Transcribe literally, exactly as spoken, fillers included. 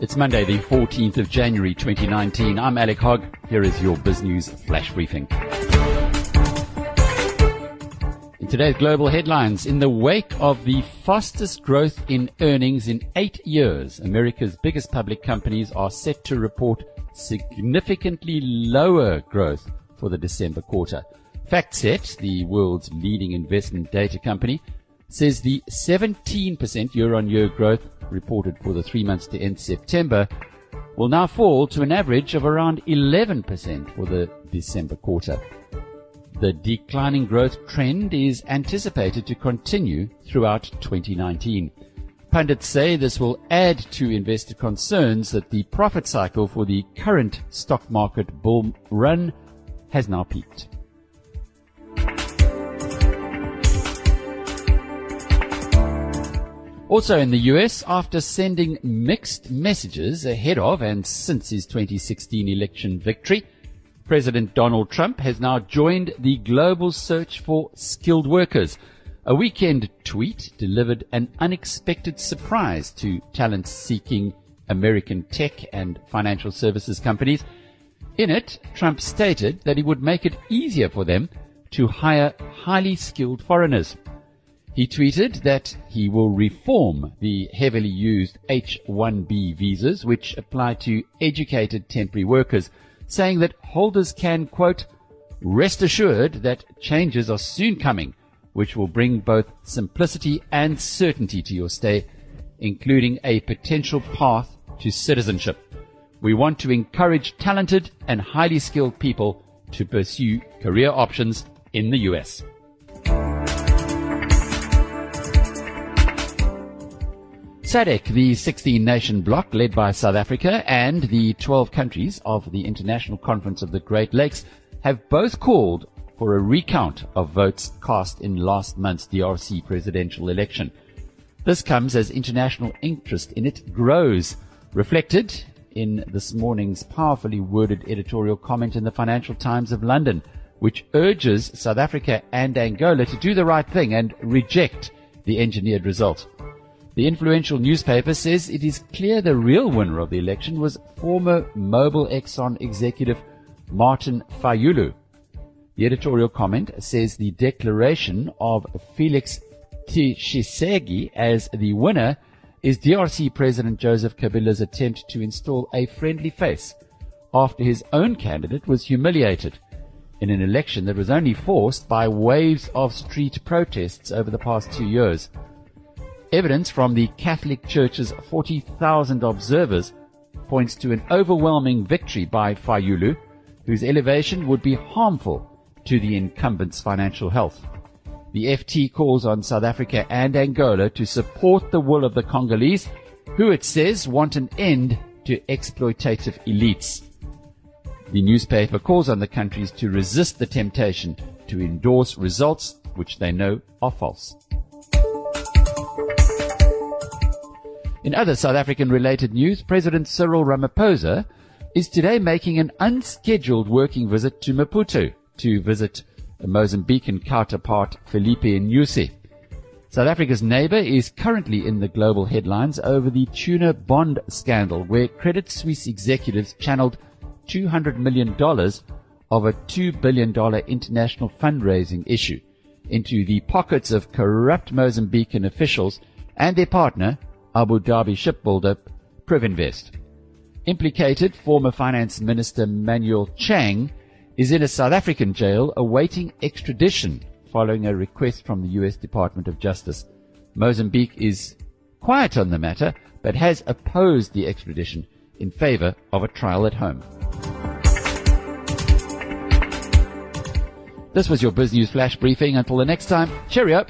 It's Monday, the fourteenth of January twenty nineteen. I'm Alec Hogg. Here is your Biz News Flash Briefing. In today's global headlines, in the wake of the fastest growth in earnings in eight years, America's biggest public companies are set to report significantly lower growth for the December quarter. FactSet, the world's leading investment data company, says the seventeen percent year-on-year growth reported for the three months to end September will now fall to an average of around eleven percent for the December quarter. The declining growth trend is anticipated to continue throughout twenty nineteen. Pundits say this will add to investor concerns that the profit cycle for the current stock market bull run has now peaked. Also in the U S, after sending mixed messages ahead of and since his twenty sixteen election victory, President Donald Trump has now joined the global search for skilled workers. A weekend tweet delivered an unexpected surprise to talent-seeking American tech and financial services companies. In it, Trump stated that he would make it easier for them to hire highly skilled foreigners. He tweeted that he will reform the heavily used H one B visas, which apply to educated temporary workers, saying that holders can, quote, rest assured that changes are soon coming, which will bring both simplicity and certainty to your stay, including a potential path to citizenship. We want to encourage talented and highly skilled people to pursue career options in the U S. SADC, the sixteen nation bloc led by South Africa, and the twelve countries of the International Conference of the Great Lakes have both called for a recount of votes cast in last month's D R C presidential election. This comes as international interest in it grows, reflected in this morning's powerfully worded editorial comment in the Financial Times of London, which urges South Africa and Angola to do the right thing and reject the engineered result. The influential newspaper says it is clear the real winner of the election was former Mobil Exxon executive Martin Fayulu. The editorial comment says the declaration of Felix Tshisekedi as the winner is D R C President Joseph Kabila's attempt to install a friendly face after his own candidate was humiliated in an election that was only forced by waves of street protests over the past two years. Evidence from the Catholic Church's forty thousand observers points to an overwhelming victory by Fayulu, whose elevation would be harmful to the incumbent's financial health. The F T calls on South Africa and Angola to support the will of the Congolese, who it says want an end to exploitative elites. The newspaper calls on the countries to resist the temptation to endorse results which they know are false. In other South African-related news, President Cyril Ramaphosa is today making an unscheduled working visit to Maputo to visit Mozambican counterpart Filipe Nyusi. South Africa's neighbor is currently in the global headlines over the tuna bond scandal, where Credit Suisse executives channeled two hundred million dollars of a two billion dollars international fundraising issue into the pockets of corrupt Mozambican officials and their partner, Abu Dhabi shipbuilder Privinvest. Implicated former Finance Minister Manuel Chang is in a South African jail awaiting extradition following a request from the U S Department of Justice. Mozambique is quiet on the matter but has opposed the extradition in favor of a trial at home. This was your Biz News Flash Briefing. Until the next time, cheerio.